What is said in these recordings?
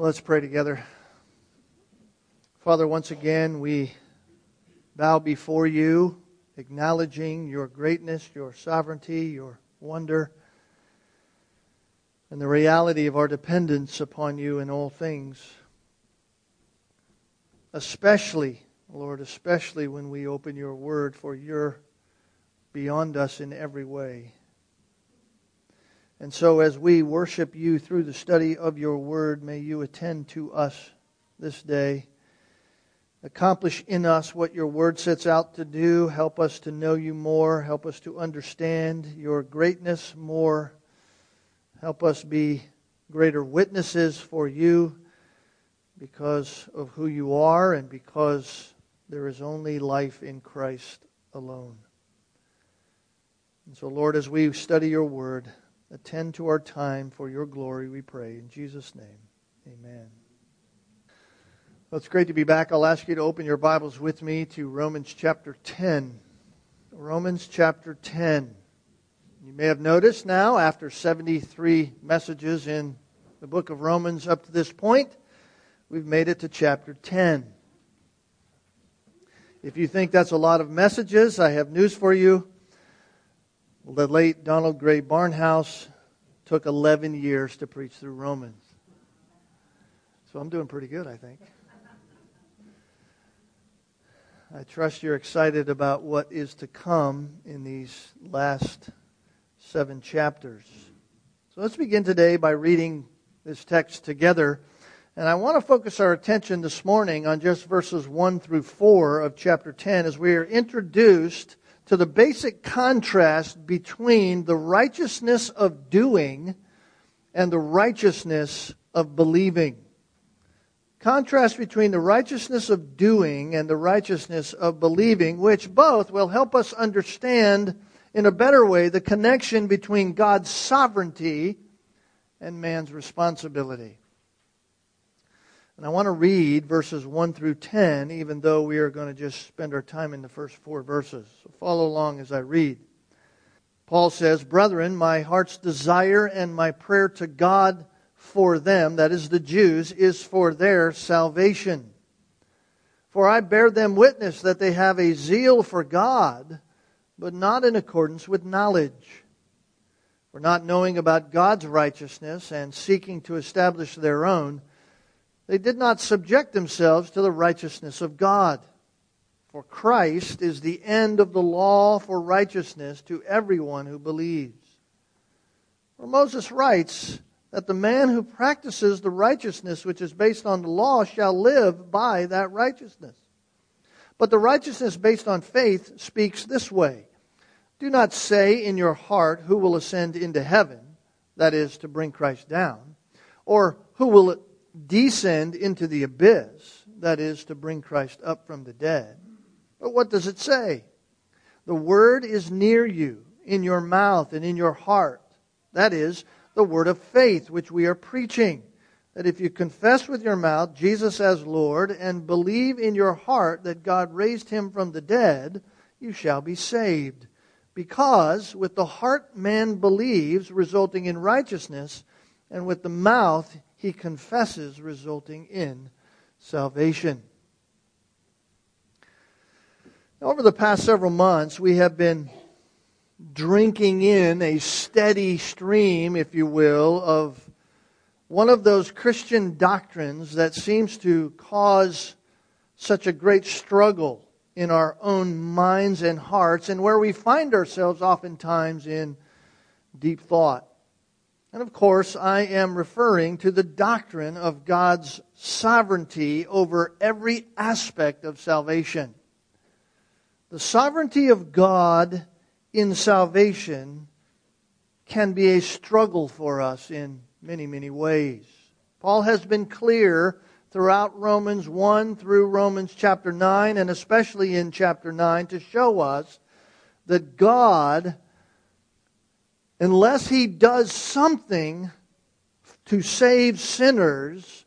Let's pray together. Father, once again, we bow before you, acknowledging your greatness, your sovereignty, your wonder, and the reality of our dependence upon you in all things. Especially, Lord, especially when we open your word, for you're beyond us in every way. And so as we worship you through the study of your word, may you attend to us this day. Accomplish in us what your word sets out to do. Help us to know you more. Help us to understand your greatness more. Help us be greater witnesses for you because of who you are and because there is only life in Christ alone. And so, Lord, as we study your word, attend to our time for your glory, we pray. In Jesus' name, amen. Well, it's great to be back. I'll ask you to open your Bibles with me to Romans chapter 10. Romans chapter 10. You may have noticed now, after 73 messages in the book of Romans up to this point, we've made it to chapter 10. If you think that's a lot of messages, I have news for you. The late Donald Gray Barnhouse took 11 years to preach through Romans. So I'm doing pretty good, I think. I trust you're excited about what is to come in these last 7 chapters. So let's begin today by reading this text together. And I want to focus our attention this morning on just verses 1 through 4 of chapter 10 as we are introduced to the basic contrast between the righteousness of doing and the righteousness of believing. Contrast between the righteousness of doing and the righteousness of believing, which both will help us understand in a better way the connection between God's sovereignty and man's responsibility. And I want to read verses 1 through 10, even though we are going to just spend our time in the first 4 verses. So follow along as I read. Paul says, "Brethren, my heart's desire and my prayer to God for them," that is the Jews, "is for their salvation. For I bear them witness that they have a zeal for God, but not in accordance with knowledge. For not knowing about God's righteousness and seeking to establish their own, they did not subject themselves to the righteousness of God. For Christ is the end of the law for righteousness to everyone who believes. For Moses writes that the man who practices the righteousness which is based on the law shall live by that righteousness. But the righteousness based on faith speaks this way: do not say in your heart, 'Who will ascend into heaven?' that is, to bring Christ down, or 'Who will descend into the abyss?' that is, to bring Christ up from the dead. But what does it say? 'The word is near you, in your mouth and in your heart.' That is, the word of faith which we are preaching, that if you confess with your mouth Jesus as Lord and believe in your heart that God raised him from the dead, you shall be saved. Because with the heart man believes, resulting in righteousness, and with the mouth he confesses, resulting in salvation." Now, over the past several months, we have been drinking in a steady stream, if you will, of one of those Christian doctrines that seems to cause such a great struggle in our own minds and hearts, and where we find ourselves oftentimes in deep thought. And of course, I am referring to the doctrine of God's sovereignty over every aspect of salvation. The sovereignty of God in salvation can be a struggle for us in many, many ways. Paul has been clear throughout Romans 1 through Romans chapter 9, and especially in chapter 9, to show us that God, unless he does something to save sinners,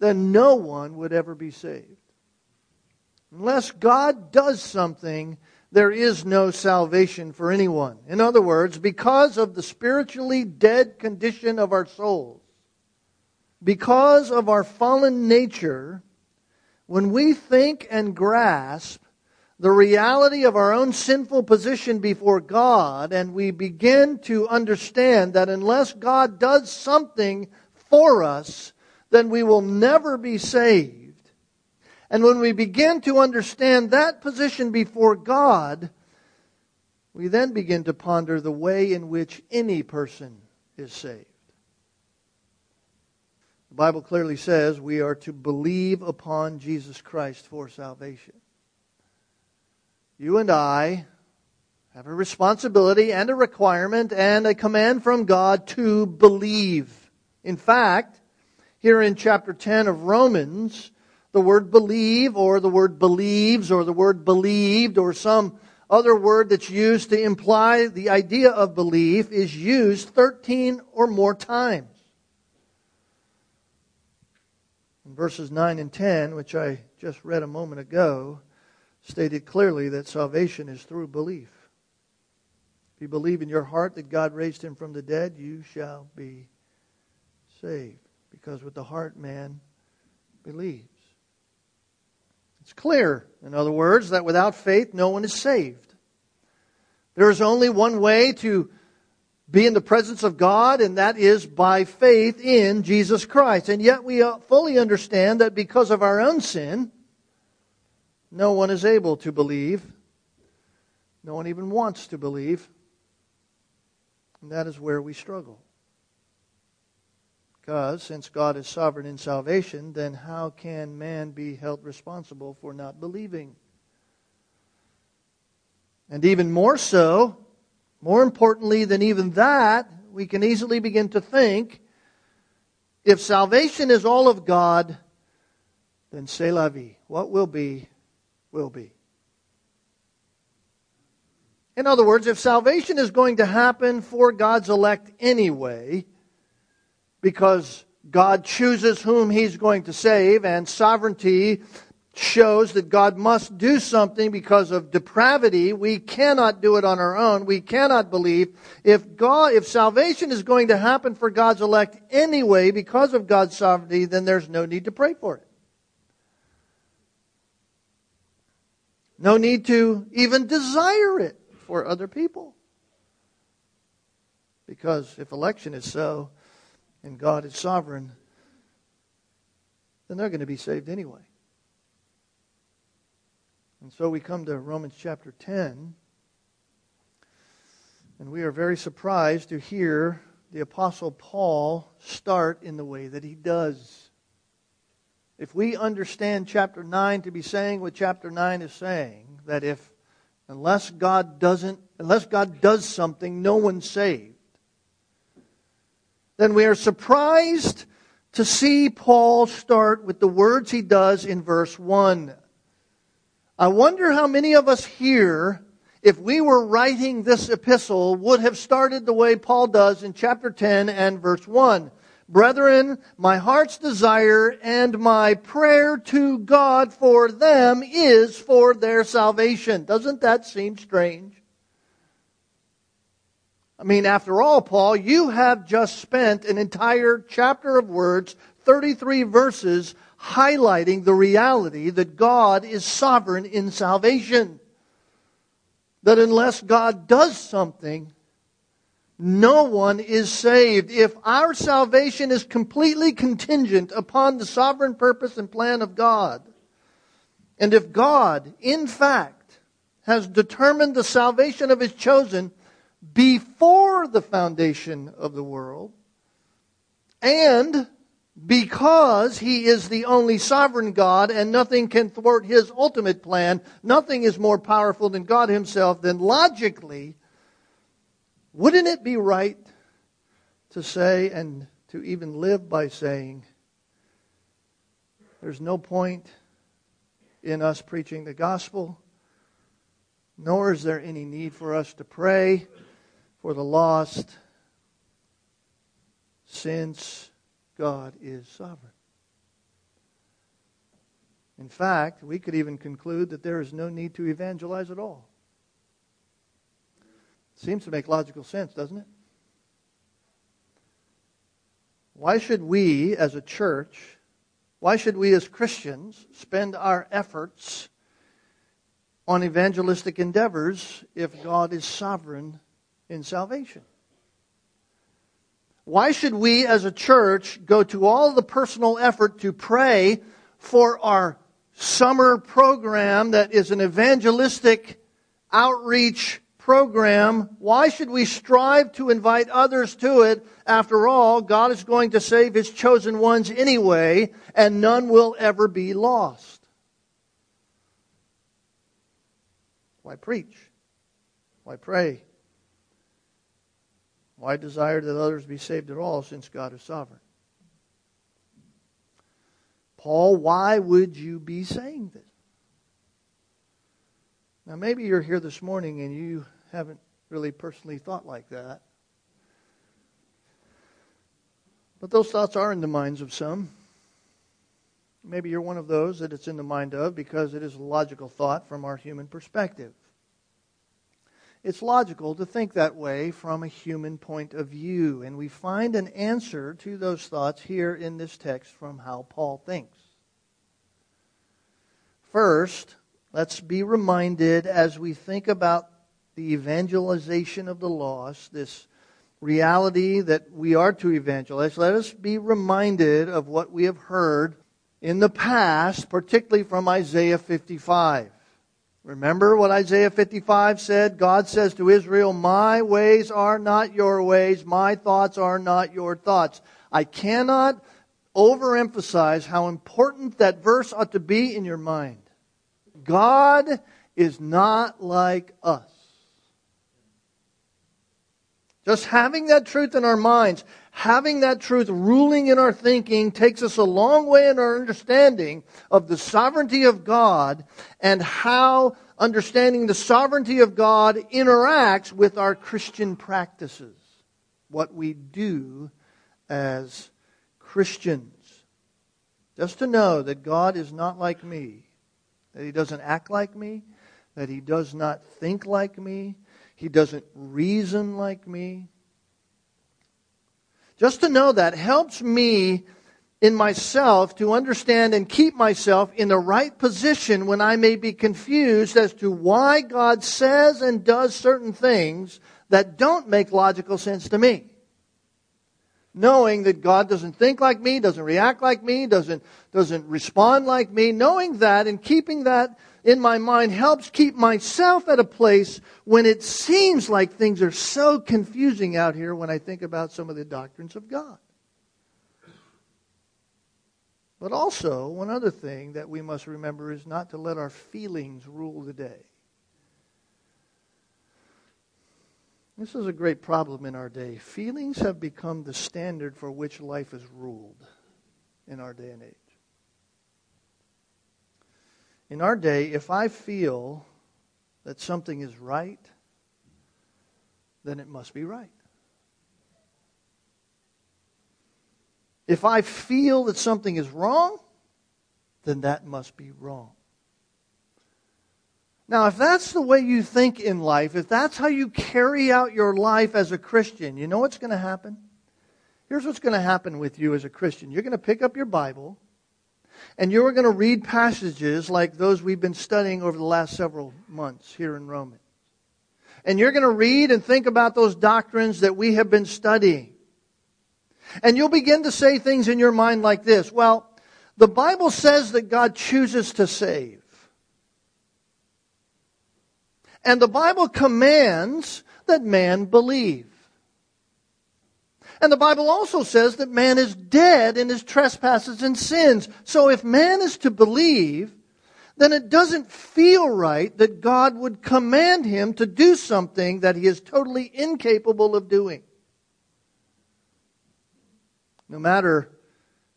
then no one would ever be saved. Unless God does something, there is no salvation for anyone. In other words, because of the spiritually dead condition of our souls, because of our fallen nature, when we think and grasp the reality of our own sinful position before God, and we begin to understand that unless God does something for us, then we will never be saved. And when we begin to understand that position before God, we then begin to ponder the way in which any person is saved. The Bible clearly says we are to believe upon Jesus Christ for salvation. You and I have a responsibility and a requirement and a command from God to believe. In fact, here in chapter 10 of Romans, the word believe or the word believes or the word believed or some other word that's used to imply the idea of belief is used 13 or more times. In verses 9 and 10, which I just read a moment ago, stated clearly that salvation is through belief. If you believe in your heart that God raised him from the dead, you shall be saved. Because with the heart man believes. It's clear, in other words, that without faith no one is saved. There is only one way to be in the presence of God, and that is by faith in Jesus Christ. And yet we fully understand that because of our own sin, no one is able to believe. No one even wants to believe. And that is where we struggle. Because since God is sovereign in salvation, then how can man be held responsible for not believing? And even more so, more importantly than even that, we can easily begin to think, if salvation is all of God, then c'est la vie. What will be, will be. In other words, if salvation is going to happen for God's elect anyway, because God chooses whom He's going to save, and sovereignty shows that God must do something because of depravity. We cannot do it on our own. We cannot believe. If salvation is going to happen for God's elect anyway because of God's sovereignty, then there's no need to pray for it. No need to even desire it for other people. Because if election is so, and God is sovereign, then they're going to be saved anyway. And so we come to Romans chapter 10, and we are very surprised to hear the Apostle Paul start in the way that he does. If we understand chapter 9 to be saying what chapter 9 is saying, that unless God does something, no one's saved, then we are surprised to see Paul start with the words he does in verse 1. I wonder how many of us here, if we were writing this epistle, would have started the way Paul does in chapter 10 and verse 1. Brethren, my heart's desire and my prayer to God for them is for their salvation. Doesn't that seem strange? I mean, after all, Paul, you have just spent an entire chapter of words, 33 verses, highlighting the reality that God is sovereign in salvation. That unless God does something, no one is saved. If our salvation is completely contingent upon the sovereign purpose and plan of God, and if God, in fact, has determined the salvation of His chosen before the foundation of the world, and because He is the only sovereign God and nothing can thwart His ultimate plan, nothing is more powerful than God Himself, then logically, wouldn't it be right to say and to even live by saying, there's no point in us preaching the gospel, nor is there any need for us to pray for the lost, since God is sovereign. In fact, we could even conclude that there is no need to evangelize at all. Seems to make logical sense, doesn't it? Why should we as a church, why should we as Christians spend our efforts on evangelistic endeavors if God is sovereign in salvation? Why should we as a church go to all the personal effort to pray for our summer program that is an evangelistic outreach program? Why should we strive to invite others to it? After all, God is going to save His chosen ones anyway, and none will ever be lost. Why preach? Why pray? Why desire that others be saved at all, since God is sovereign? Paul, why would you be saying this? Now, maybe you're here this morning and you haven't really personally thought like that. But those thoughts are in the minds of some. Maybe you're one of those that it's in the mind of because it is a logical thought from our human perspective. It's logical to think that way from a human point of view. And we find an answer to those thoughts here in this text from how Paul thinks. First, let's be reminded as we think about the evangelization of the lost, this reality that we are to evangelize, let us be reminded of what we have heard in the past, particularly from Isaiah 55. Remember what Isaiah 55 said? God says to Israel, "My ways are not your ways, my thoughts are not your thoughts." I cannot overemphasize how important that verse ought to be in your mind. God is not like us. Just having that truth in our minds, having that truth ruling in our thinking, takes us a long way in our understanding of the sovereignty of God and how understanding the sovereignty of God interacts with our Christian practices, what we do as Christians. Just to know that God is not like me, that He doesn't act like me, that He does not think like me, He doesn't reason like me. Just to know that helps me in myself to understand and keep myself in the right position when I may be confused as to why God says and does certain things that don't make logical sense to me. Knowing that God doesn't think like me, doesn't react like me, doesn't respond like me. Knowing that and keeping that in my mind helps keep myself at a place when it seems like things are so confusing out here when I think about some of the doctrines of God. But also, one other thing that we must remember is not to let our feelings rule the day. This is a great problem in our day. Feelings have become the standard for which life is ruled in our day and age. In our day, if I feel that something is right, then it must be right. If I feel that something is wrong, then that must be wrong. Now, if that's the way you think in life, if that's how you carry out your life as a Christian, you know what's going to happen? Here's what's going to happen with you as a Christian. You're going to pick up your Bible, and you're going to read passages like those we've been studying over the last several months here in Romans. And you're going to read and think about those doctrines that we have been studying. And you'll begin to say things in your mind like this. Well, the Bible says that God chooses to save. And the Bible commands that man believe. And the Bible also says that man is dead in his trespasses and sins. So if man is to believe, then it doesn't feel right that God would command him to do something that he is totally incapable of doing. No matter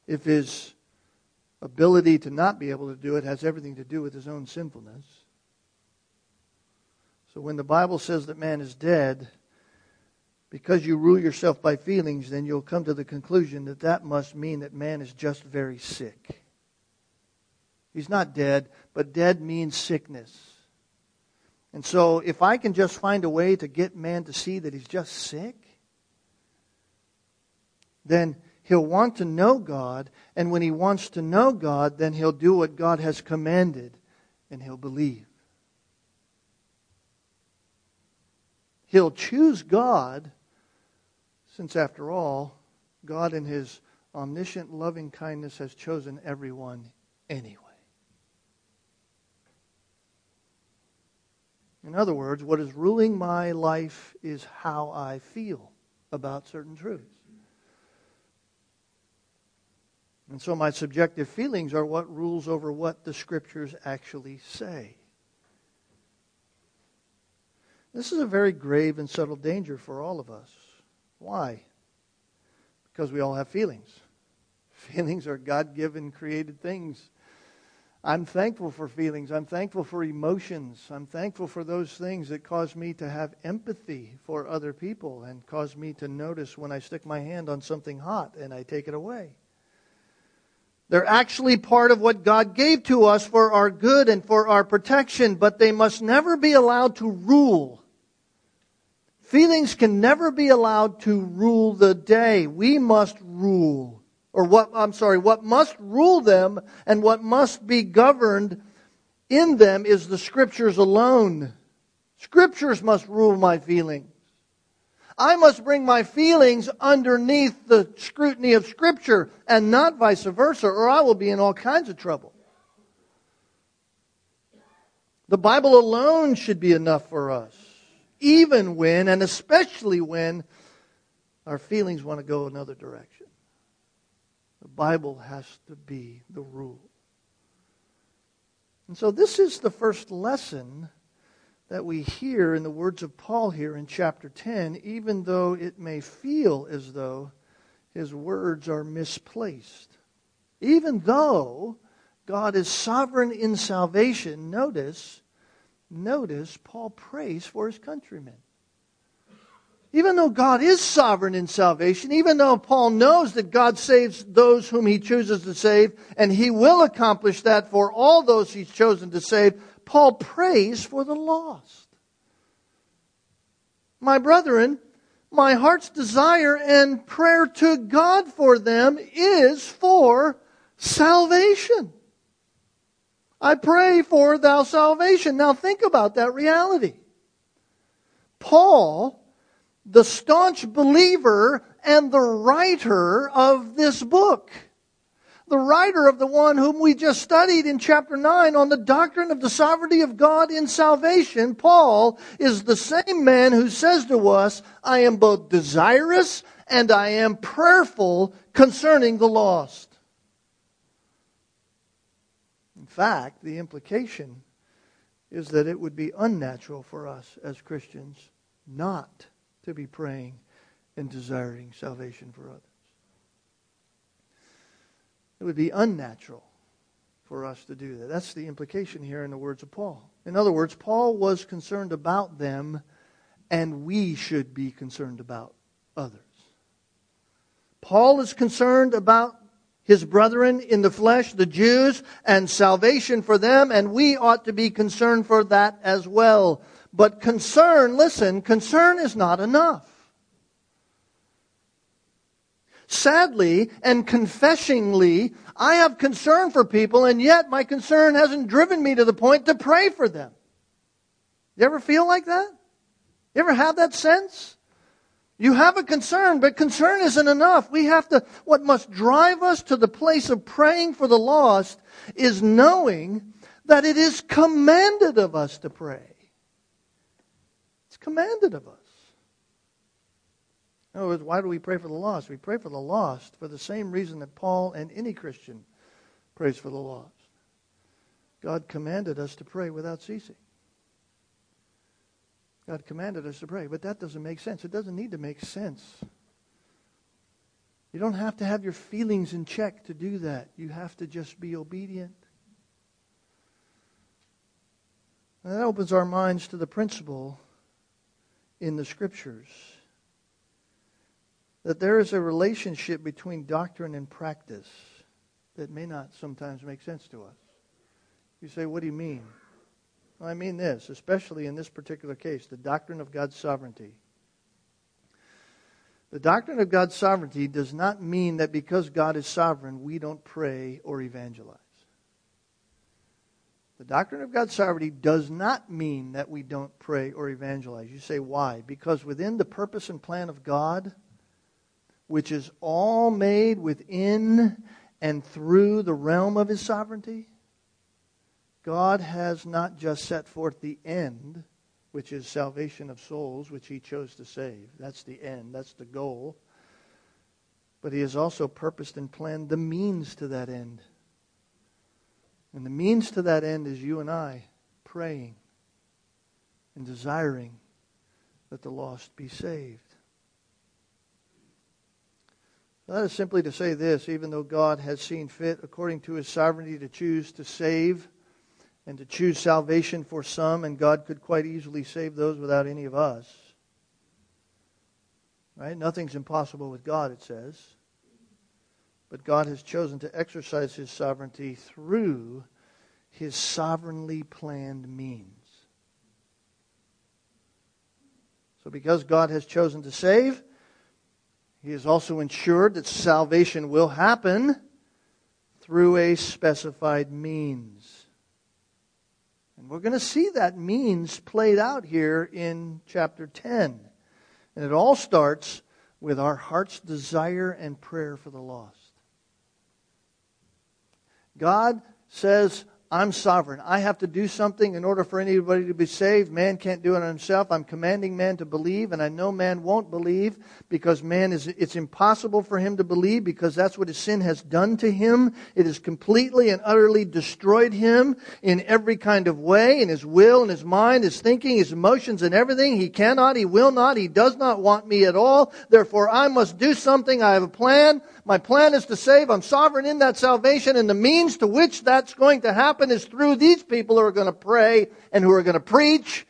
if his ability to not be able to do it has everything to do with his own sinfulness. So when the Bible says that man is dead, because you rule yourself by feelings, then you'll come to the conclusion that that must mean that man is just very sick. He's not dead, but dead means sickness. And so if I can just find a way to get man to see that he's just sick, then He'll want to know God, and when he wants to know God, then he'll do what God has commanded, and he'll believe. He'll choose God, since after all, God in his omniscient loving kindness has chosen everyone anyway. In other words, what is ruling my life is how I feel about certain truths. And so my subjective feelings are what rules over what the Scriptures actually say. This is a very grave and subtle danger for all of us. Why? Because we all have feelings. Feelings are God-given, created things. I'm thankful for feelings. I'm thankful for emotions. I'm thankful for those things that cause me to have empathy for other people and cause me to notice when I stick my hand on something hot and I take it away. They're actually part of what God gave to us for our good and for our protection, but they must never be allowed to rule. Feelings can never be allowed to rule the day. We must rule. Or what must rule them and what must be governed in them is the Scriptures alone. Scriptures must rule my feelings. I must bring my feelings underneath the scrutiny of Scripture and not vice versa, or I will be in all kinds of trouble. The Bible alone should be enough for us, even when and especially when our feelings want to go another direction. The Bible has to be the rule. And so this is the first lesson that we hear in the words of Paul here in chapter 10, even though it may feel as though his words are misplaced. Even though God is sovereign in salvation, notice Paul prays for his countrymen. Even though God is sovereign in salvation, even though Paul knows that God saves those whom he chooses to save, and he will accomplish that for all those he's chosen to save, Paul prays for the lost. My brethren, my heart's desire and prayer to God for them is for salvation. I pray for thou salvation. Now think about that reality. Paul, the staunch believer and the writer of this book, the writer of the one whom we just studied in chapter 9 on the doctrine of the sovereignty of God in salvation, Paul is the same man who says to us, I am both desirous and I am prayerful concerning the lost. In fact, the implication is that it would be unnatural for us as Christians not to be praying and desiring salvation for others. It would be unnatural for us to do that. That's the implication here in the words of Paul. In other words, Paul was concerned about them, and we should be concerned about others. Paul is concerned about his brethren in the flesh, the Jews, and salvation for them, and we ought to be concerned for that as well. But concern is not enough. Sadly and confessingly, I have concern for people, and yet my concern hasn't driven me to the point to pray for them. You ever feel like that? You ever have that sense? You have a concern, but concern isn't enough. What must drive us to the place of praying for the lost is knowing that it is commanded of us to pray. Commanded of us. In other words, why do we pray for the lost? We pray for the lost for the same reason that Paul and any Christian prays for the lost. God commanded us to pray without ceasing. God commanded us to pray, but that doesn't make sense. It doesn't need to make sense. You don't have to have your feelings in check to do that. You have to just be obedient. And that opens our minds to the principle in the Scriptures that there is a relationship between doctrine and practice that may not sometimes make sense to us. You say, what do you mean? Well, I mean this, especially in this particular case, the doctrine of God's sovereignty. The doctrine of God's sovereignty does not mean that because God is sovereign, we don't pray or evangelize. The doctrine of God's sovereignty does not mean that we don't pray or evangelize. You say, why? Because within the purpose and plan of God, which is all made within and through the realm of His sovereignty, God has not just set forth the end, which is salvation of souls, which He chose to save. That's the end. That's the goal. But He has also purposed and planned the means to that end. And the means to that end is you and I praying and desiring that the lost be saved. So that is simply to say this: even though God has seen fit, according to His sovereignty, to choose to save and to choose salvation for some, and God could quite easily save those without any of us. Right? Nothing's impossible with God, it says. But God has chosen to exercise His sovereignty through His sovereignly planned means. So because God has chosen to save, He has also ensured that salvation will happen through a specified means. And we're going to see that means played out here in chapter 10. And it all starts with our heart's desire and prayer for the lost. God says, I'm sovereign. I have to do something in order for anybody to be saved. Man can't do it on himself. I'm commanding man to believe, and I know man won't believe because it's impossible for him to believe because that's what his sin has done to him. It has completely and utterly destroyed him in every kind of way, in his will, in his mind, his thinking, his emotions, and everything. He cannot, he will not, he does not want me at all. Therefore, I must do something. I have a plan. My plan is to save. I'm sovereign in that salvation, and the means to which that's going to happen is through these people who are going to pray and who are going to preach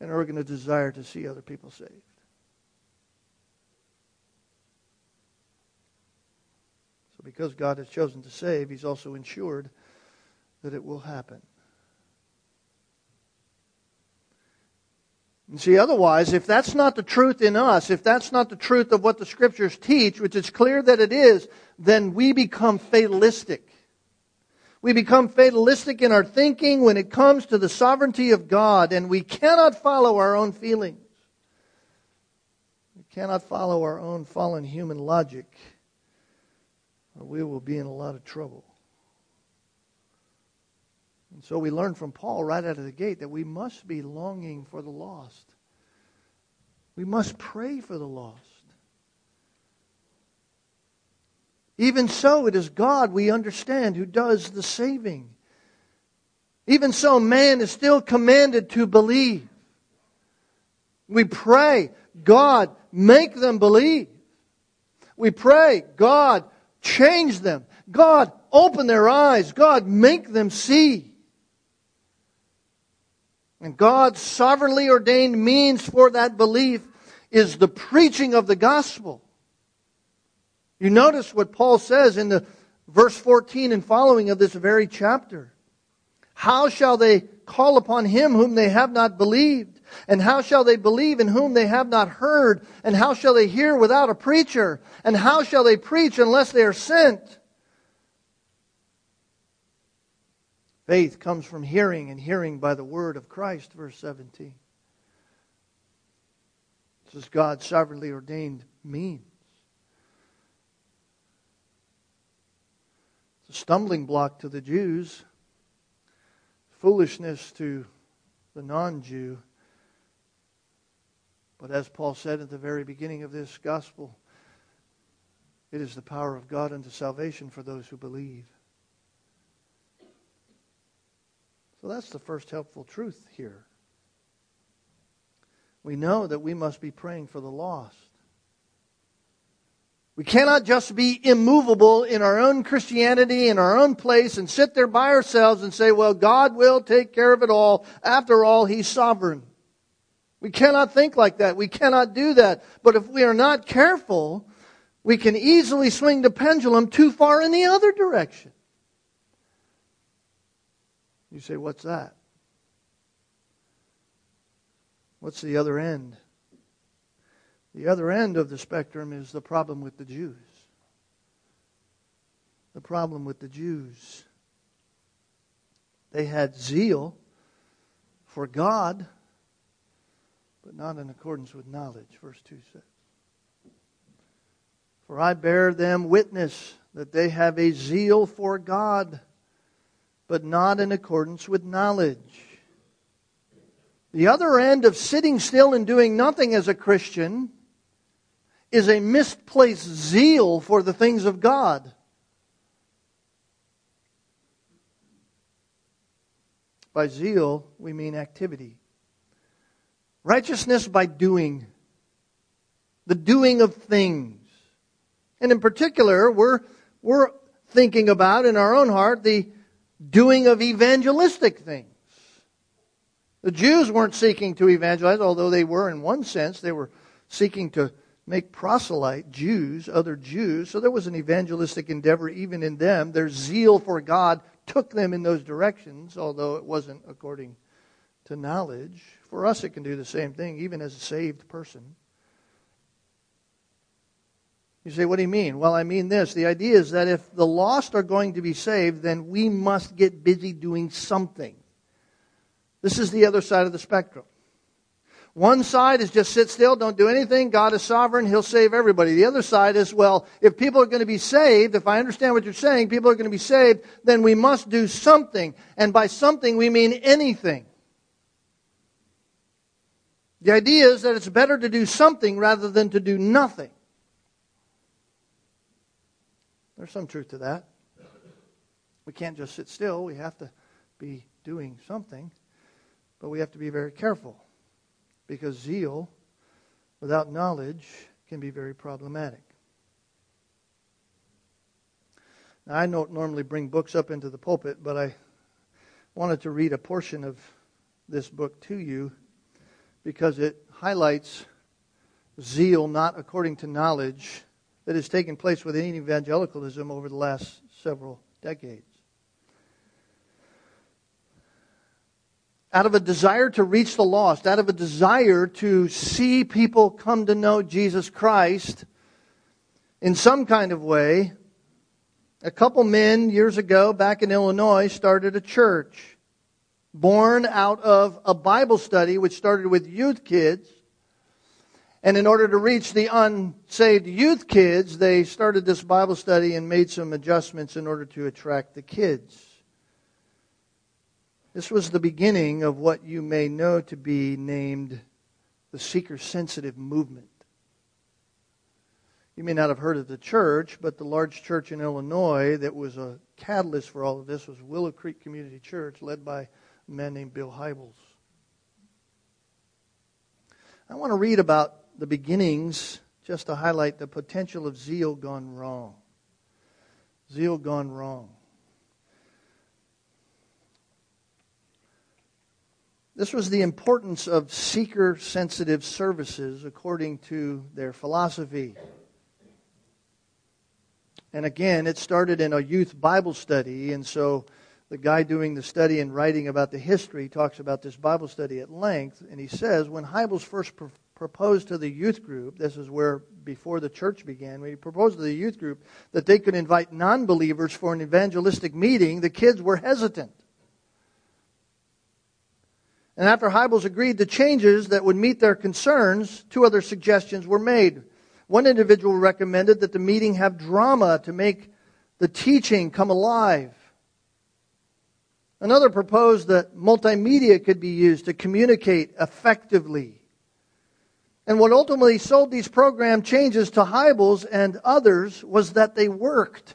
and who are going to desire to see other people saved. So because God has chosen to save, He's also ensured that it will happen. And see, otherwise, if that's not the truth in us, if that's not the truth of what the Scriptures teach, which it's clear that it is, then we become fatalistic. We become fatalistic in our thinking when it comes to the sovereignty of God, and we cannot follow our own feelings. We cannot follow our own fallen human logic, or we will be in a lot of trouble. And so we learn from Paul right out of the gate that we must be longing for the lost. We must pray for the lost. Even so, it is God, we understand, who does the saving. Even so, man is still commanded to believe. We pray, God, make them believe. We pray, God, change them. God, open their eyes. God, make them see. And God's sovereignly ordained means for that belief is the preaching of the gospel. You notice what Paul says in the verse 14 and following of this very chapter. How shall they call upon Him whom they have not believed? And how shall they believe in whom they have not heard? And how shall they hear without a preacher? And how shall they preach unless they are sent? Faith comes from hearing, and hearing by the word of Christ, verse 17. This is God's sovereignly ordained means. It's a stumbling block to the Jews, foolishness to the non-Jew. But as Paul said at the very beginning of this gospel, it is the power of God unto salvation for those who believe. So that's the first helpful truth here. We know that we must be praying for the lost. We cannot just be immovable in our own Christianity, in our own place, and sit there by ourselves and say, well, God will take care of it all. After all, He's sovereign. We cannot think like that. We cannot do that. But if we are not careful, we can easily swing the pendulum too far in the other direction. You say, what's that? What's the other end? The other end of the spectrum is the problem with the Jews. The problem with the Jews. They had zeal for God, but not in accordance with knowledge, verse 2 says. For I bear them witness that they have a zeal for God, but not in accordance with knowledge. The other end of sitting still and doing nothing as a Christian is a misplaced zeal for the things of God. By zeal, we mean activity. Righteousness by doing. The doing of things. And in particular, we're thinking about in our own heart the doing of evangelistic things. The Jews weren't seeking to evangelize, although they were in one sense. They were seeking to make proselyte Jews, other Jews. So there was an evangelistic endeavor even in them. Their zeal for God took them in those directions, although it wasn't according to knowledge. For us, it can do the same thing, even as a saved person. You say, what do you mean? Well, I mean this. The idea is that if the lost are going to be saved, then we must get busy doing something. This is the other side of the spectrum. One side is just sit still, don't do anything. God is sovereign. He'll save everybody. The other side is, well, if people are going to be saved, if I understand what you're saying, people are going to be saved, then we must do something. And by something, we mean anything. The idea is that it's better to do something rather than to do nothing. There's some truth to that. We can't just sit still. We have to be doing something. But we have to be very careful. Because zeal without knowledge can be very problematic. Now, I don't normally bring books up into the pulpit, but I wanted to read a portion of this book to you because it highlights zeal not according to knowledge that has taken place within evangelicalism over the last several decades. Out of a desire to reach the lost, out of a desire to see people come to know Jesus Christ in some kind of way, a couple men years ago back in Illinois started a church born out of a Bible study which started with youth kids. And in order to reach the unsaved youth kids, they started this Bible study and made some adjustments in order to attract the kids. This was the beginning of what you may know to be named the seeker-sensitive movement. You may not have heard of the church, but the large church in Illinois that was a catalyst for all of this was Willow Creek Community Church, led by a man named Bill Hybels. I want to read about the beginnings, just to highlight the potential of zeal gone wrong. Zeal gone wrong. This was the importance of seeker-sensitive services according to their philosophy. And again, it started in a youth Bible study, and so the guy doing the study and writing about the history talks about this Bible study at length, and he says, when Hybels first proposed to the youth group, this is where before the church began, when he proposed to the youth group that they could invite non-believers for an evangelistic meeting, the kids were hesitant. And after Hybels agreed to changes that would meet their concerns, two other suggestions were made. One individual recommended that the meeting have drama to make the teaching come alive. Another proposed that multimedia could be used to communicate effectively. And what ultimately sold these program changes to Hybels and others was that they worked.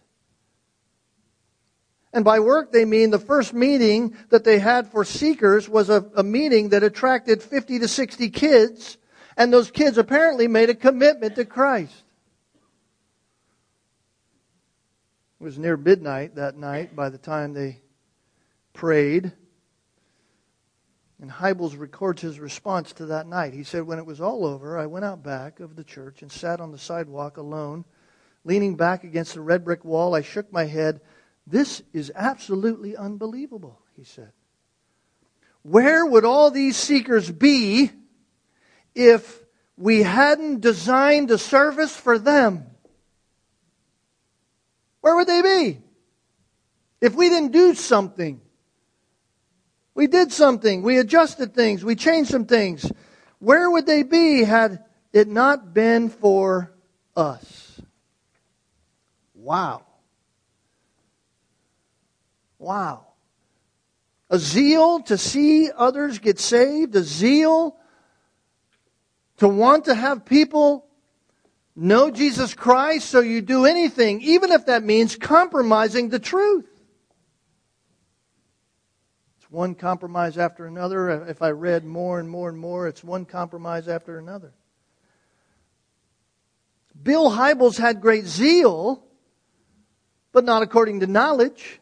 And by work they mean the first meeting that they had for seekers was a meeting that attracted 50 to 60 kids, and those kids apparently made a commitment to Christ. It was near midnight that night by the time they prayed. And Hybels records his response to that night. He said, when it was all over, I went out back of the church and sat on the sidewalk alone. Leaning back against the red brick wall, I shook my head. This is absolutely unbelievable, he said. Where would all these seekers be if we hadn't designed a service for them, where would they be? If we didn't do something, we did something, we adjusted things, we changed some things, where would they be had it not been for us? Wow. Wow. A zeal to see others get saved, a zeal to want to have people know Jesus Christ, so you do anything, even if that means compromising the truth. It's one compromise after another. If I read more and more and more, it's one compromise after another. Bill Hybels had great zeal, but not according to knowledge.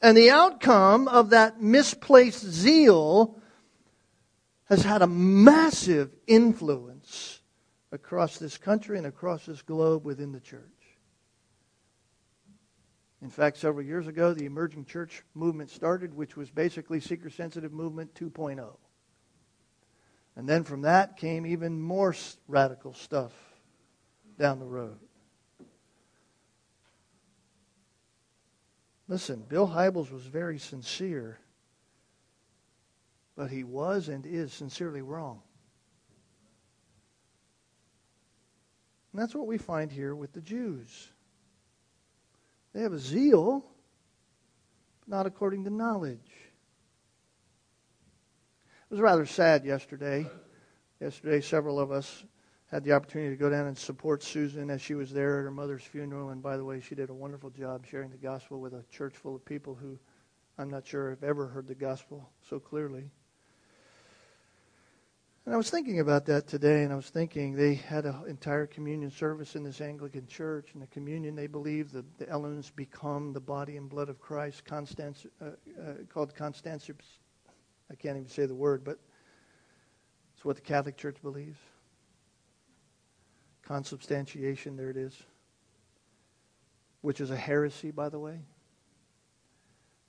And the outcome of that misplaced zeal has had a massive influence across this country and across this globe within the church. In fact, several years ago, the emerging church movement started, which was basically seeker-sensitive movement 2.0. And then from that came even more radical stuff down the road. Listen, Bill Hybels was very sincere, but he was and is sincerely wrong. And that's what we find here with the Jews. They have a zeal, but not according to knowledge. It was rather sad yesterday. Yesterday, several of us had the opportunity to go down and support Susan as she was there at her mother's funeral. And by the way, she did a wonderful job sharing the gospel with a church full of people who I'm not sure have ever heard the gospel so clearly. And I was thinking about that today, and I was thinking they had an entire communion service in this Anglican church, and the communion, they believe that the elements become the body and blood of Christ, called Constantia. I can't even say the word, but it's what the Catholic Church believes. Consubstantiation, there it is, which is a heresy, by the way.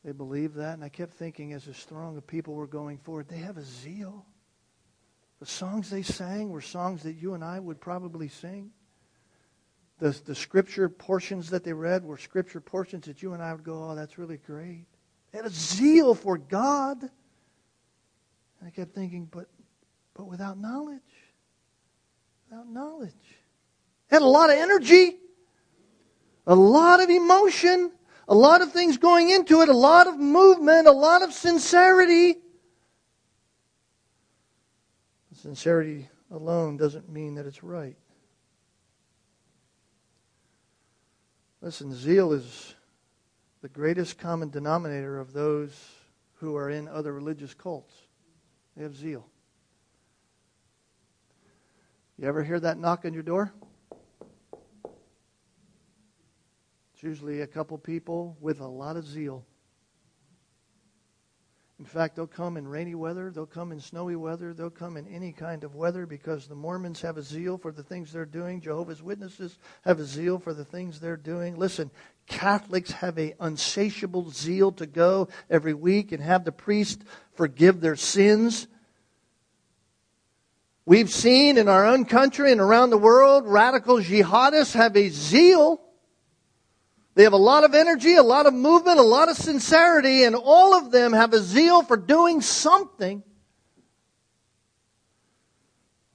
They believe that, and I kept thinking as a throng of people were going forward, they have a zeal. The songs they sang were songs that you and I would probably sing. The scripture portions that they read were scripture portions that you and I would go, oh, that's really great. They had a zeal for God. And I kept thinking, but without knowledge. Without knowledge. Had a lot of energy, a lot of emotion, a lot of things going into it, a lot of movement, a lot of sincerity. Sincerity alone doesn't mean that it's right. Listen, zeal is the greatest common denominator of those who are in other religious cults. They have zeal. You ever hear that knock on your door? It's usually a couple people with a lot of zeal. In fact, they'll come in rainy weather, they'll come in snowy weather, they'll come in any kind of weather, because the Mormons have a zeal for the things they're doing. Jehovah's Witnesses have a zeal for the things they're doing. Listen, Catholics have an insatiable zeal to go every week and have the priest forgive their sins. We've seen in our own country and around the world, radical jihadists have a zeal. They have a lot of energy, a lot of movement, a lot of sincerity, and all of them have a zeal for doing something.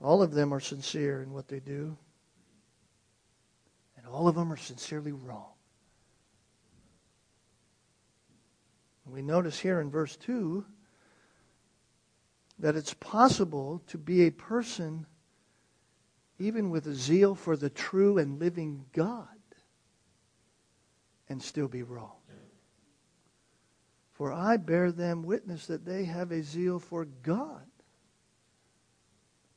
All of them are sincere in what they do. And all of them are sincerely wrong. We notice here in verse 2 that it's possible to be a person even with a zeal for the true and living God, and still be wrong. For I bear them witness that they have a zeal for God.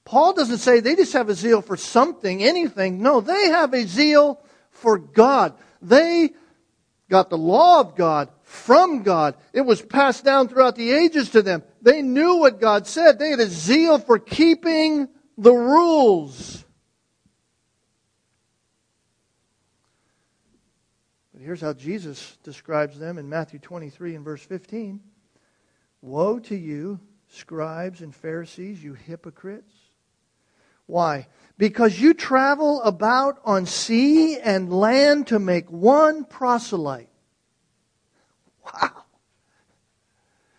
Paul doesn't say they just have a zeal for something, anything. No, they have a zeal for God. They got the law of God from God. It was passed down throughout the ages to them. They knew what God said. They had a zeal for keeping the rules. Here's how Jesus describes them in Matthew 23 and verse 15. Woe to you, scribes and Pharisees, you hypocrites, Why? Because you travel about on sea and land to make one proselyte. Wow.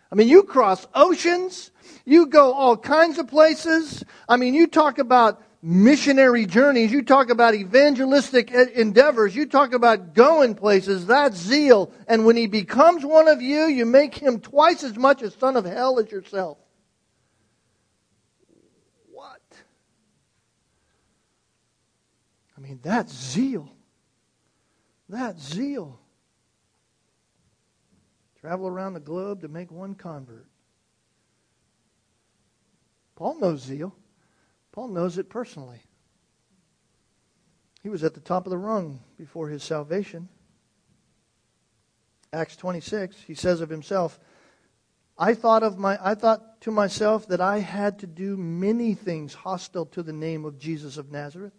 I mean, you cross oceans. You go all kinds of places. I mean, you talk about missionary journeys. You talk about evangelistic endeavors. You talk about going places. That's zeal. And when he becomes one of you, you make him twice as much a son of hell as yourself. What? I mean, that's zeal. That's zeal. Travel around the globe to make one convert. Paul knows zeal. Paul knows it personally. He was at the top of the rung before his salvation. Acts 26, he says of himself, I thought to myself that I had to do many things hostile to the name of Jesus of Nazareth.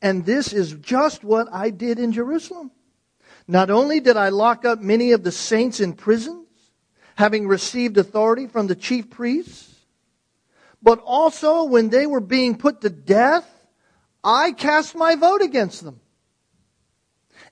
And this is just what I did in Jerusalem. Not only did I lock up many of the saints in prisons, having received authority from the chief priests, but also when they were being put to death, I cast my vote against them.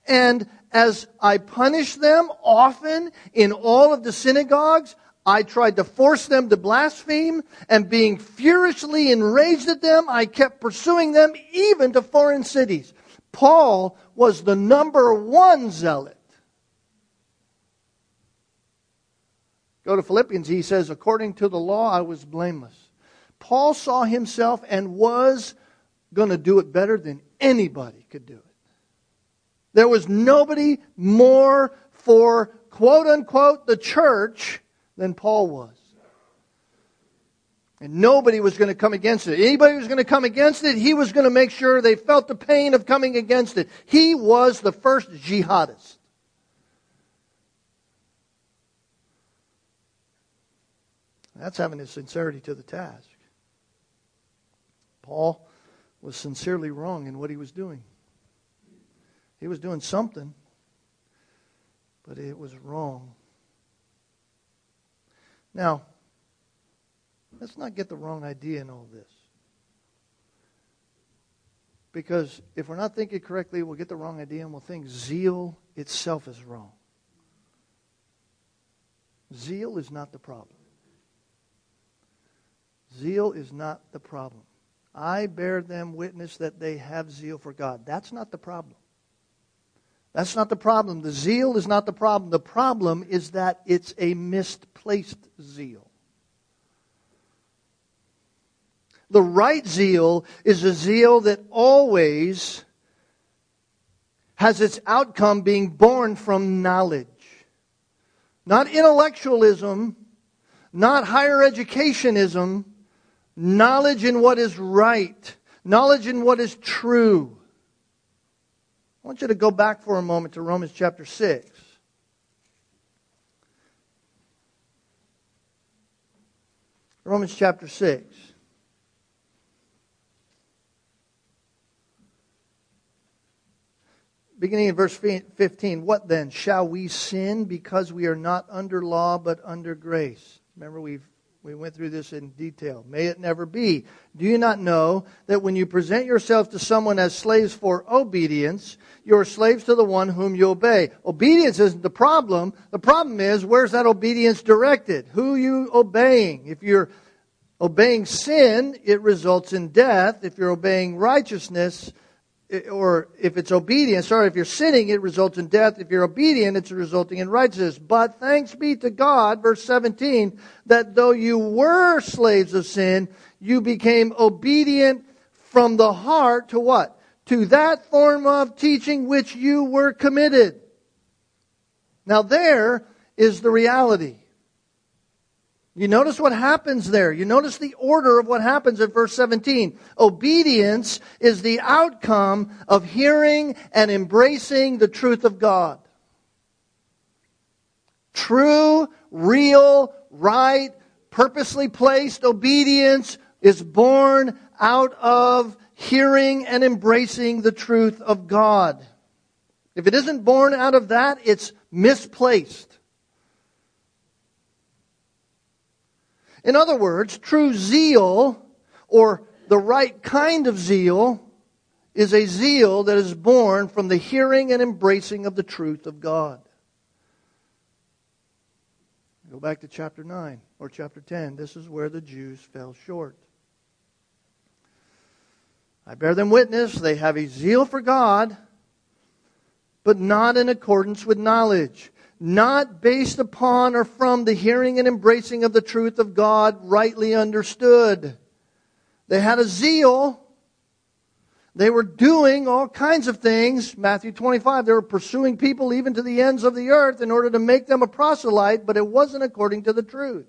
And as I punished them often in all of the synagogues, I tried to force them to blaspheme, and being furiously enraged at them, I kept pursuing them even to foreign cities. Paul was the number one zealot. Go to Philippians, he says, according to the law, I was blameless. Paul saw himself and was going to do it better than anybody could do it. There was nobody more for, quote unquote, the church than Paul was. And nobody was going to come against it. Anybody was going to come against it, he was going to make sure they felt the pain of coming against it. He was the first jihadist. That's having his sincerity to the task. Paul was sincerely wrong in what he was doing. He was doing something, but it was wrong. Now, let's not get the wrong idea in all this. Because if we're not thinking correctly, we'll get the wrong idea and we'll think zeal itself is wrong. Zeal is not the problem. Zeal is not the problem. I bear them witness that they have zeal for God. That's not the problem. That's not the problem. The zeal is not the problem. The problem is that it's a misplaced zeal. The right zeal is a zeal that always has its outcome being born from knowledge. Not intellectualism, not higher educationism. Knowledge in what is right. Knowledge in what is true. I want you to go back for a moment to Romans chapter 6. Romans chapter 6. Beginning in verse 15. What then? Shall we sin because we are not under law but under grace? Remember, we went through this in detail. May it never be. Do you not know that when you present yourself to someone as slaves for obedience, you're slaves to the one whom you obey? Obedience isn't the problem. The problem is, where's that obedience directed? Who are you obeying? If you're obeying sin, it results in death. If you're obeying righteousness, or if it's obedience, if you're sinning, it results in death. If you're obedient, it's resulting in righteousness. But thanks be to God, verse 17, that though you were slaves of sin, you became obedient from the heart to what? To that form of teaching which you were committed. Now there is the reality. You notice what happens there. You notice the order of what happens at verse 17. Obedience is the outcome of hearing and embracing the truth of God. True, real, right, purposely placed obedience is born out of hearing and embracing the truth of God. If it isn't born out of that, it's misplaced. In other words, true zeal or the right kind of zeal is a zeal that is born from the hearing and embracing of the truth of God. Go back to chapter 9 or chapter 10. This is where the Jews fell short. I bear them witness, they have a zeal for God, but not in accordance with knowledge. Not based upon or from the hearing and embracing of the truth of God rightly understood. They had a zeal. They were doing all kinds of things. Matthew 25, they were pursuing people even to the ends of the earth in order to make them a proselyte, but it wasn't according to the truth.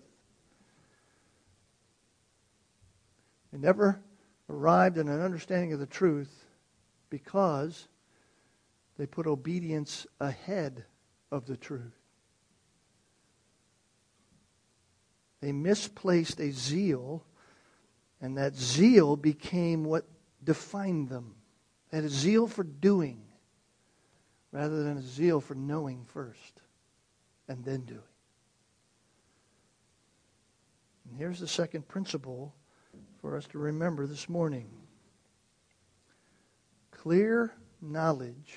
They never arrived at an understanding of the truth because they put obedience ahead of the truth. They misplaced a zeal, and that zeal became what defined them. They had a zeal for doing rather than a zeal for knowing first and then doing. And here's the second principle for us to remember this morning. Clear knowledge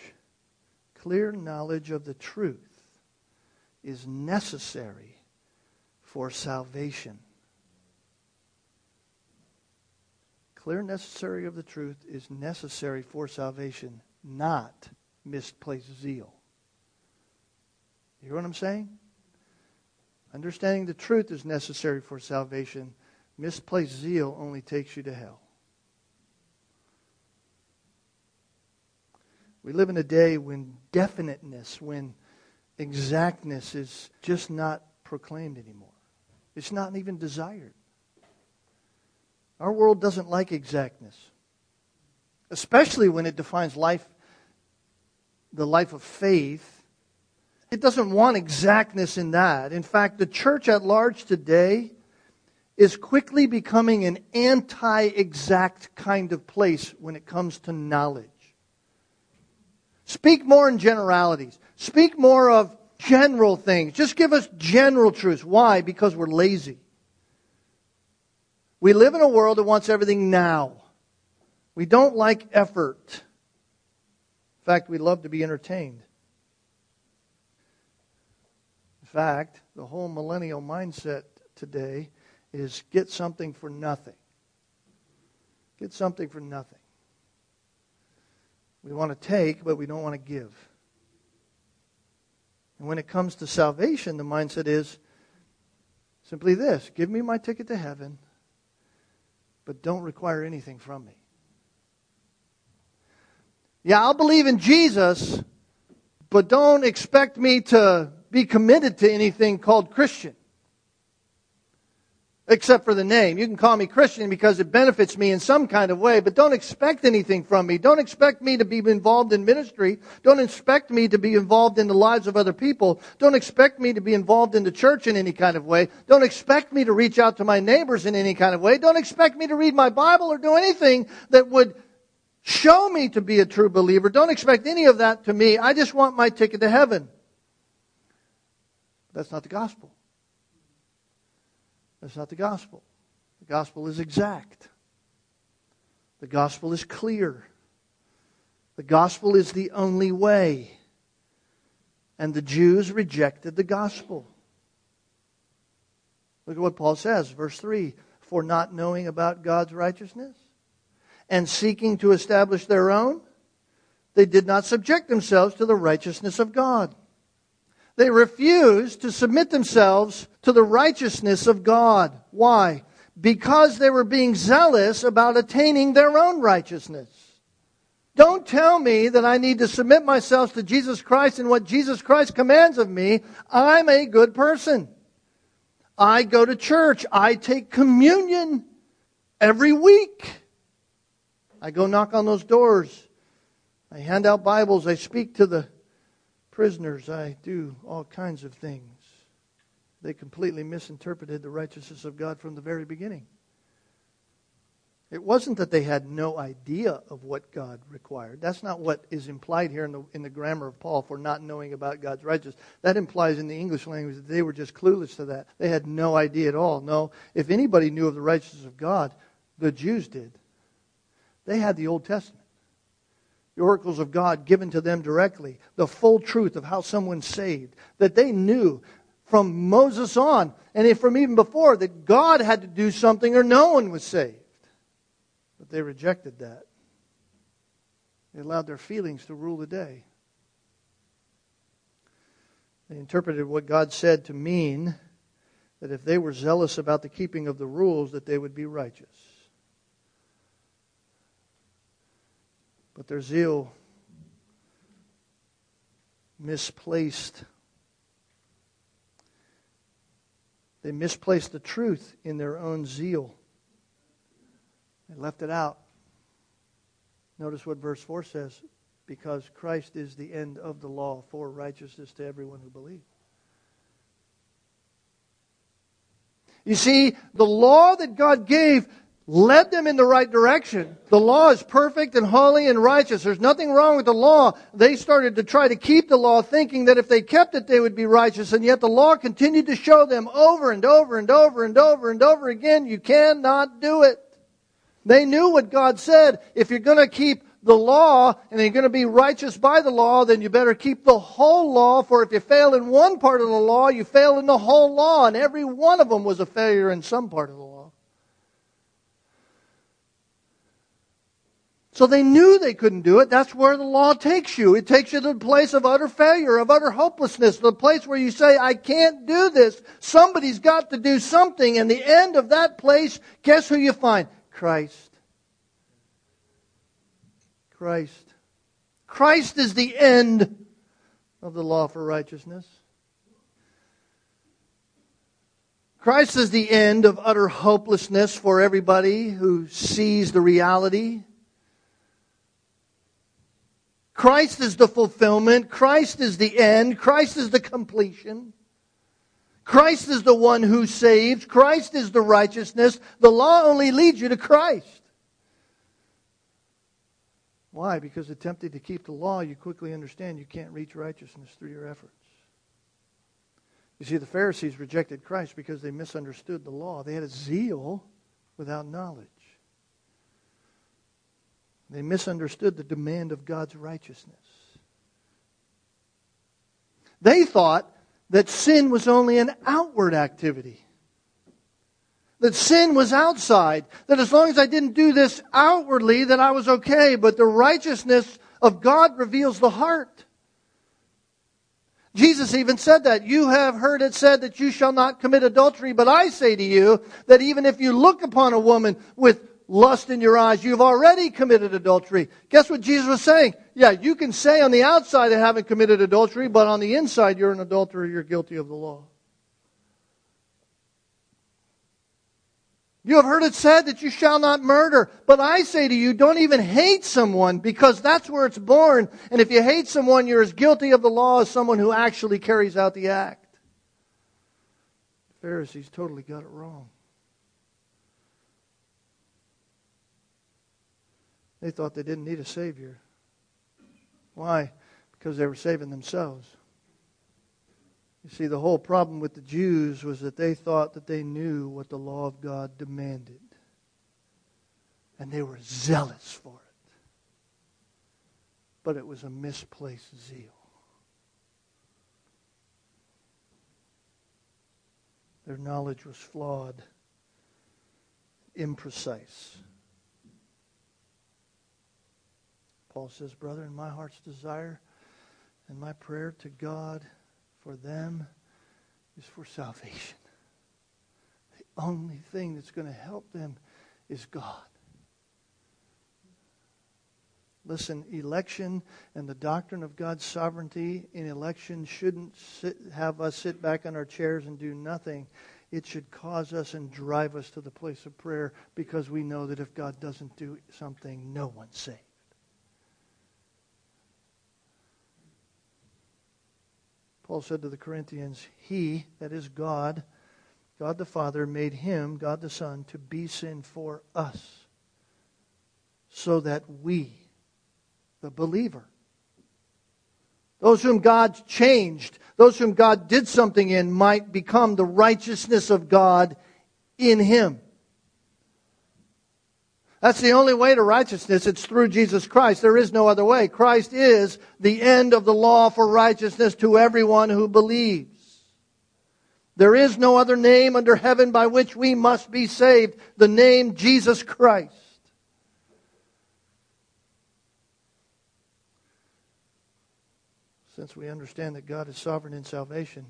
of the truth is necessary for salvation. Not misplaced zeal. You hear what I'm saying? Understanding the truth is necessary for salvation. Misplaced zeal only takes you to hell. We live in a day when definiteness, when exactness is just not proclaimed anymore. It's not even desired. Our world doesn't like exactness, especially when it defines life, the life of faith. It doesn't want exactness in that. In fact, the church at large today is quickly becoming an anti-exact kind of place when it comes to knowledge. Speak more in generalities. Speak more of general things. Just give us general truths. Why? Because we're lazy. We live in a world that wants everything now. We don't like effort. In fact, we love to be entertained. In fact, the whole millennial mindset today is get something for nothing. Get something for nothing. We want to take, but we don't want to give. And when it comes to salvation, the mindset is simply this. Give me my ticket to heaven, but don't require anything from me. Yeah, I'll believe in Jesus, but don't expect me to be committed to anything called Christian. Except for the name. You can call me Christian because it benefits me in some kind of way, but don't expect anything from me. Don't expect me to be involved in ministry. Don't expect me to be involved in the lives of other people. Don't expect me to be involved in the church in any kind of way. Don't expect me to reach out to my neighbors in any kind of way. Don't expect me to read my Bible or do anything that would show me to be a true believer. Don't expect any of that to me. I just want my ticket to heaven. That's not the gospel. That's not the gospel. The gospel is exact. The gospel is clear. The gospel is the only way. And the Jews rejected the gospel. Look at what Paul says, verse 3. For not knowing about God's righteousness and seeking to establish their own, they did not subject themselves to the righteousness of God. They refused to submit themselves to the righteousness of God. Why? Because they were being zealous about attaining their own righteousness. Don't tell me that I need to submit myself to Jesus Christ and what Jesus Christ commands of me. I'm a good person. I go to church. I take communion every week. I go knock on those doors. I hand out Bibles. I speak to the prisoners, I do all kinds of things. They completely misinterpreted the righteousness of God from the very beginning. It wasn't that they had no idea of what God required. That's not what is implied here in the grammar of Paul for not knowing about God's righteousness. That implies in the English language that they were just clueless to that. They had no idea at all. No, if anybody knew of the righteousness of God, the Jews did. They had the Old Testament, the oracles of God given to them directly, the full truth of how someone's saved, that they knew from Moses on, and from even before, that God had to do something or no one was saved. But they rejected that. They allowed their feelings to rule the day. They interpreted what God said to mean that if they were zealous about the keeping of the rules, that they would be righteous. But their zeal misplaced. They misplaced the truth in their own zeal. They left it out. Notice what verse 4 says. Because Christ is the end of the law for righteousness to everyone who believes. You see, the law that God gave led them in the right direction. The law is perfect and holy and righteous. There's nothing wrong with the law. They started to try to keep the law, thinking that if they kept it, they would be righteous. And yet the law continued to show them over and over and over and over and over again, you cannot do it. They knew what God said. If you're going to keep the law and you're going to be righteous by the law, then you better keep the whole law. For if you fail in one part of the law, you fail in the whole law. And every one of them was a failure in some part of the law. So they knew they couldn't do it. That's where the law takes you. It takes you to the place of utter failure, of utter hopelessness, the place where you say, I can't do this. Somebody's got to do something. And the end of that place, guess who you find? Christ. Christ. Christ is the end of the law for righteousness. Christ is the end of utter hopelessness for everybody who sees the reality. Christ is the fulfillment. Christ is the end. Christ is the completion. Christ is the one who saves. Christ is the righteousness. The law only leads you to Christ. Why? Because attempting to keep the law, you quickly understand you can't reach righteousness through your efforts. You see, the Pharisees rejected Christ because they misunderstood the law. They had a zeal without knowledge. They misunderstood the demand of God's righteousness. They thought that sin was only an outward activity. That sin was outside. That as long as I didn't do this outwardly, that I was okay. But the righteousness of God reveals the heart. Jesus even said that. You have heard it said that you shall not commit adultery. But I say to you that even if you look upon a woman with lust in your eyes, you've already committed adultery. Guess what Jesus was saying? Yeah, you can say on the outside I haven't committed adultery, but on the inside you're an adulterer, you're guilty of the law. You have heard it said that you shall not murder, but I say to you, don't even hate someone, because that's where it's born. And if you hate someone, you're as guilty of the law as someone who actually carries out the act. The Pharisees totally got it wrong. They thought they didn't need a Savior. Why? Because they were saving themselves. You see, the whole problem with the Jews was that they thought that they knew what the law of God demanded. And they were zealous for it. But it was a misplaced zeal. Their knowledge was flawed, imprecise. Paul says, brethren, my heart's desire and my prayer to God for them is for salvation. The only thing that's going to help them is God. Listen, election and the doctrine of God's sovereignty in election shouldn't have us sit back on our chairs and do nothing. It should cause us and drive us to the place of prayer, because we know that if God doesn't do something, no one's saved. Paul said to the Corinthians, He, that is God, God the Father, made Him, God the Son, to be sin for us, so that we, the believer, those whom God changed, those whom God did something in, might become the righteousness of God in Him. That's the only way to righteousness. It's through Jesus Christ. There is no other way. Christ is the end of the law for righteousness to everyone who believes. There is no other name under heaven by which we must be saved. The name Jesus Christ. Since we understand that God is sovereign in salvation,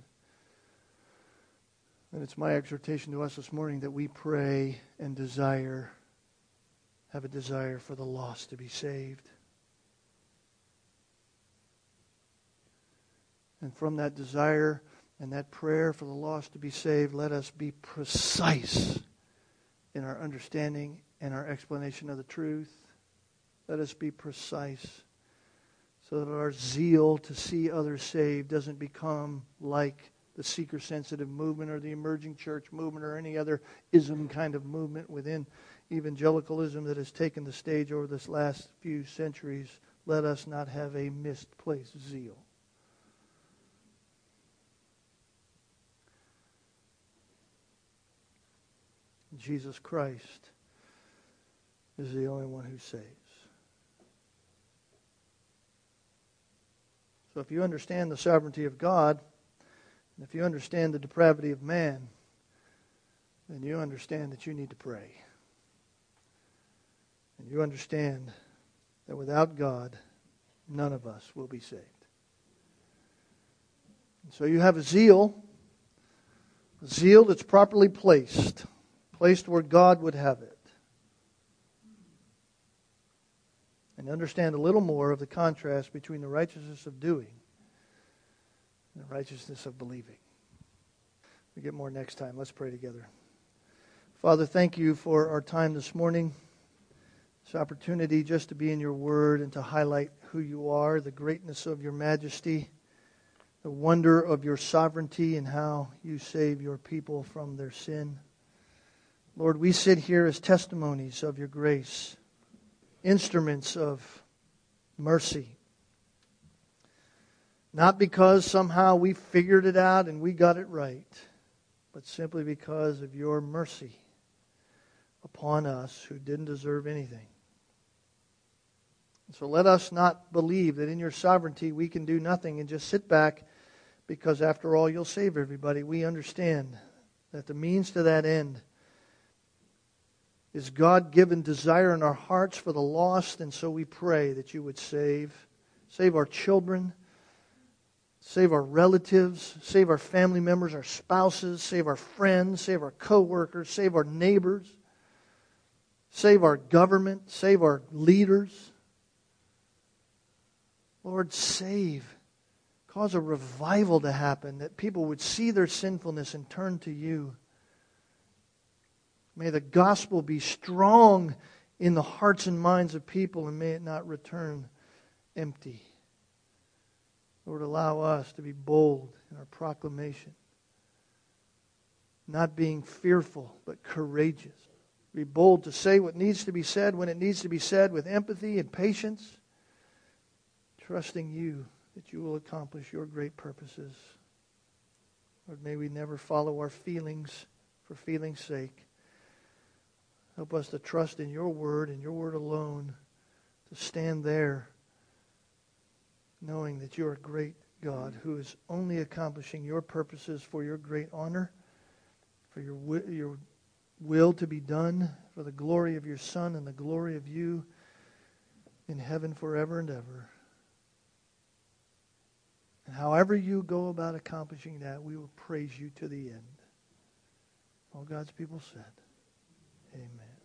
then it's my exhortation to us this morning that we pray and desire, have a desire for the lost to be saved. And from that desire and that prayer for the lost to be saved, let us be precise in our understanding and our explanation of the truth. Let us be precise, so that our zeal to see others saved doesn't become like the seeker-sensitive movement or the emerging church movement or any other ism kind of movement within evangelicalism that has taken the stage over this last few centuries. Let us not have a misplaced zeal. Jesus Christ is the only one who saves. So if you understand the sovereignty of God, and if you understand the depravity of man, then you understand that you need to pray. And you understand that without God, none of us will be saved. And so you have a zeal that's properly placed, placed where God would have it. And understand a little more of the contrast between the righteousness of doing and the righteousness of believing. We get more next time. Let's pray together. Father, thank you for our time this morning, this opportunity just to be in your word and to highlight who you are, the greatness of your majesty, the wonder of your sovereignty, and how you save your people from their sin. Lord, we sit here as testimonies of your grace, instruments of mercy. Not because somehow we figured it out and we got it right, but simply because of your mercy upon us who didn't deserve anything. And so let us not believe that in your sovereignty we can do nothing and just sit back, because after all you'll save everybody. We understand that the means to that end is God-given desire in our hearts for the lost, and so we pray that you would save our children, save our relatives, save our family members, our spouses, save our friends, save our co-workers, save our neighbors, save our government, save our leaders. Lord, save. Cause a revival to happen, that people would see their sinfulness and turn to you. May the gospel be strong in the hearts and minds of people, and may it not return empty. Lord, allow us to be bold in our proclamation, not being fearful, but courageous. Be bold to say what needs to be said when it needs to be said, with empathy and patience, trusting you that you will accomplish your great purposes. Lord, may we never follow our feelings for feelings' sake. Help us to trust in your word and your word alone, to stand there knowing that you are a great God who is only accomplishing your purposes for your great honor, for your will to be done, for the glory of your Son and the glory of you in heaven forever and ever. And however you go about accomplishing that, we will praise you to the end. All God's people said. Amen.